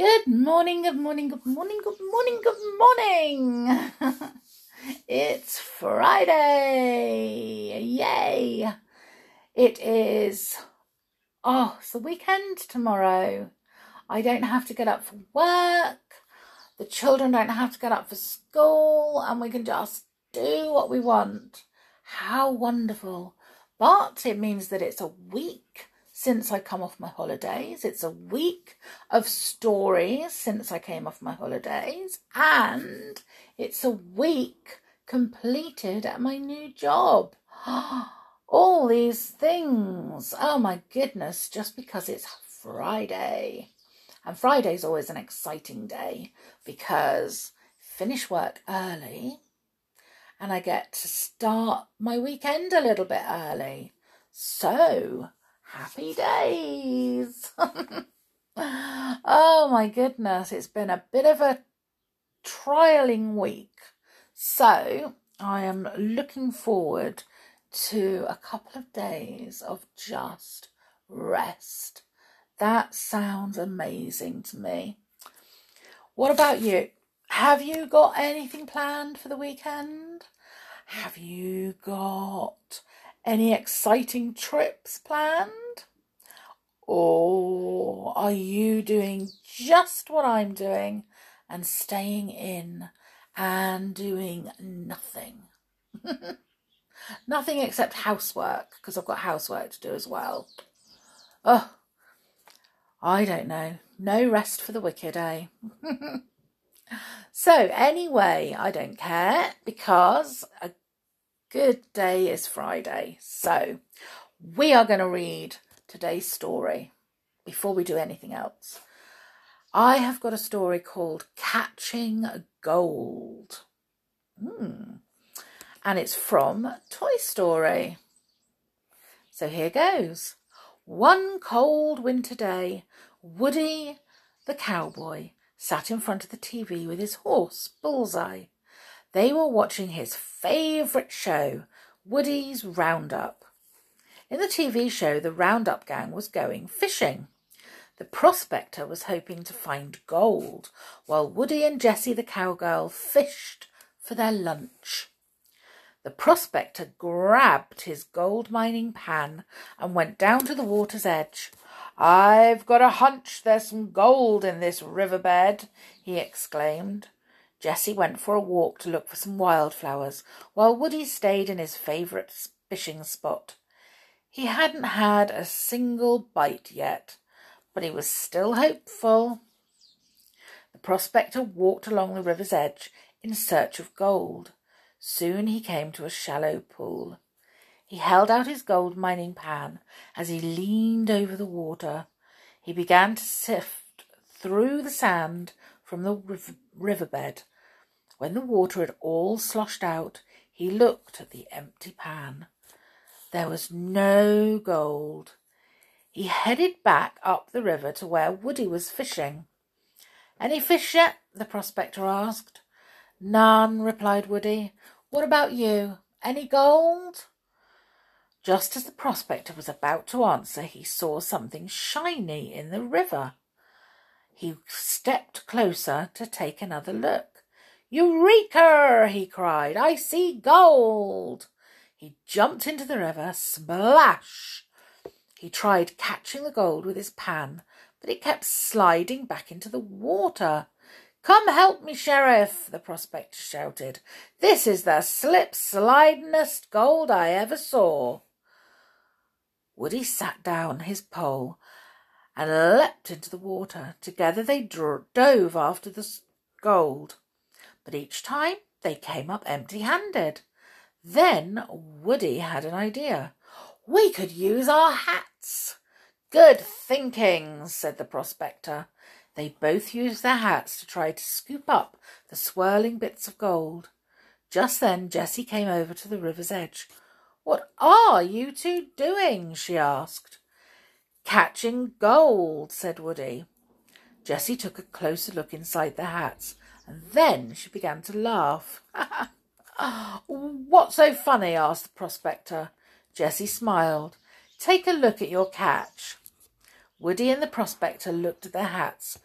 Good morning. It's Friday. Yay. It is, it's the weekend tomorrow. I don't have to get up for work. The children don't have to get up for school and we can just do what we want. How wonderful. But it means that it's a week since I come off my holidays. It's a week of stories since I came off my holidays. And it's a week completed at my new job. All these things. Oh my goodness, just because it's Friday. And Friday's always an exciting day because I finish work early and I get to start my weekend a little bit early. So happy days. Oh my goodness, it's been a bit of a trialing week, so I am looking forward to a couple of days of just rest. That sounds amazing to me. What about you? Have you got anything planned for the weekend? Have you got any exciting trips planned? Or are you doing just what I'm doing and staying in and doing nothing? Nothing except housework, because I've got housework to do as well. Oh, I don't know. No rest for the wicked, eh? So anyway, I don't care because a good day is Friday, so we are going to read today's story before we do anything else. I have got a story called Catching Gold, and it's from Toy Story. So here goes. One cold winter day, Woody the cowboy sat in front of the TV with his horse, Bullseye. They were watching his favourite show, Woody's Roundup. In the TV show, the Roundup Gang was going fishing. The prospector was hoping to find gold, while Woody and Jessie the cowgirl fished for their lunch. The prospector grabbed his gold mining pan and went down to the water's edge. "I've got a hunch there's some gold in this riverbed," he exclaimed. Jessie went for a walk to look for some wildflowers, while Woody stayed in his favourite fishing spot. He hadn't had a single bite yet, but he was still hopeful. The prospector walked along the river's edge in search of gold. Soon he came to a shallow pool. He held out his gold mining pan as he leaned over the water. He began to sift through the sand from the riverbed. When the water had all sloshed out, he looked at the empty pan. There was no gold. He headed back up the river to where Woody was fishing. "Any fish yet?" the prospector asked. "None," replied Woody. "What about you? Any gold?" Just as the prospector was about to answer, he saw something shiny in the river. He stepped closer to take another look. "Eureka!" he cried. "I see gold!" He jumped into the river. Splash! He tried catching the gold with his pan, but it kept sliding back into the water. "Come help me, Sheriff," the prospector shouted. "This is the slip-slidinest gold I ever saw." Woody sat down on his pole and leapt into the water. Together they dove after the gold, but each time they came up empty-handed. Then Woody had an idea. "We could use our hats." "Good thinking," said the prospector. They both used their hats to try to scoop up the swirling bits of gold. Just then Jessie came over to the river's edge. "What are you two doing?" she asked. "Catching gold," said Woody. Jessie took a closer look inside the hats, and then she began to laugh. "What's so funny?" asked the prospector. Jessie smiled. "Take a look at your catch." Woody and the prospector looked at their hats.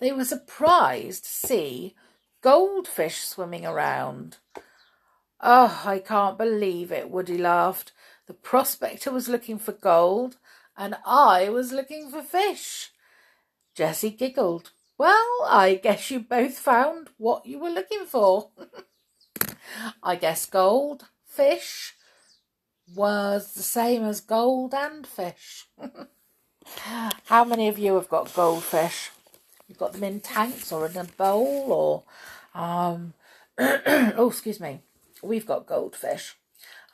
They were surprised to see goldfish swimming around. "Oh, I can't believe it," Woody laughed. "The prospector was looking for gold, and I was looking for fish." Jessie giggled. "Well, I guess you both found what you were looking for." "I guess gold, fish was the same as gold and fish." How many of you have got goldfish? You've got them in tanks or in a bowl or... oh, excuse me. We've got goldfish.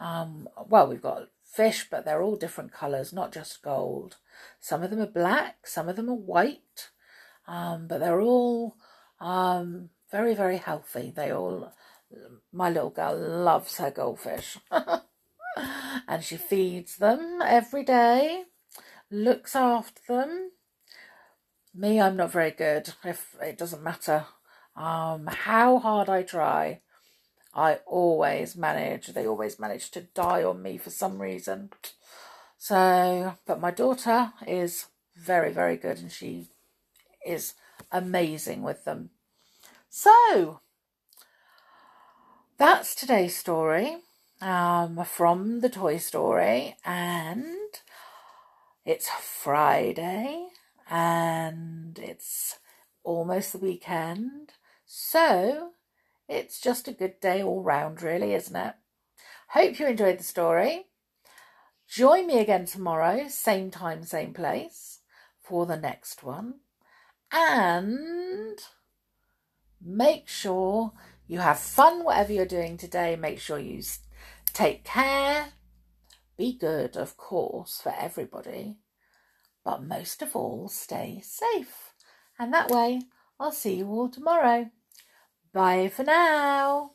Well, we've got fish, but they're all different colours, not just gold. Some of them are black, some of them are white, but they're all very, very healthy. They all... My little girl loves her goldfish. And she feeds them every day, looks after them. Me, I'm not very good. If it doesn't matter how hard I try, I always manage. They always manage to die on me for some reason. So, but my daughter is very, very good, and she is amazing with them. So, that's today's story from the Toy Story, and it's Friday and it's almost the weekend, so it's just a good day all round, really, isn't it? Hope you enjoyed the story. Join me again tomorrow, same time, same place, for the next one, and make sure you have fun whatever you're doing today. Make sure you take care. Be good, of course, for everybody. But most of all, stay safe. And that way, I'll see you all tomorrow. Bye for now.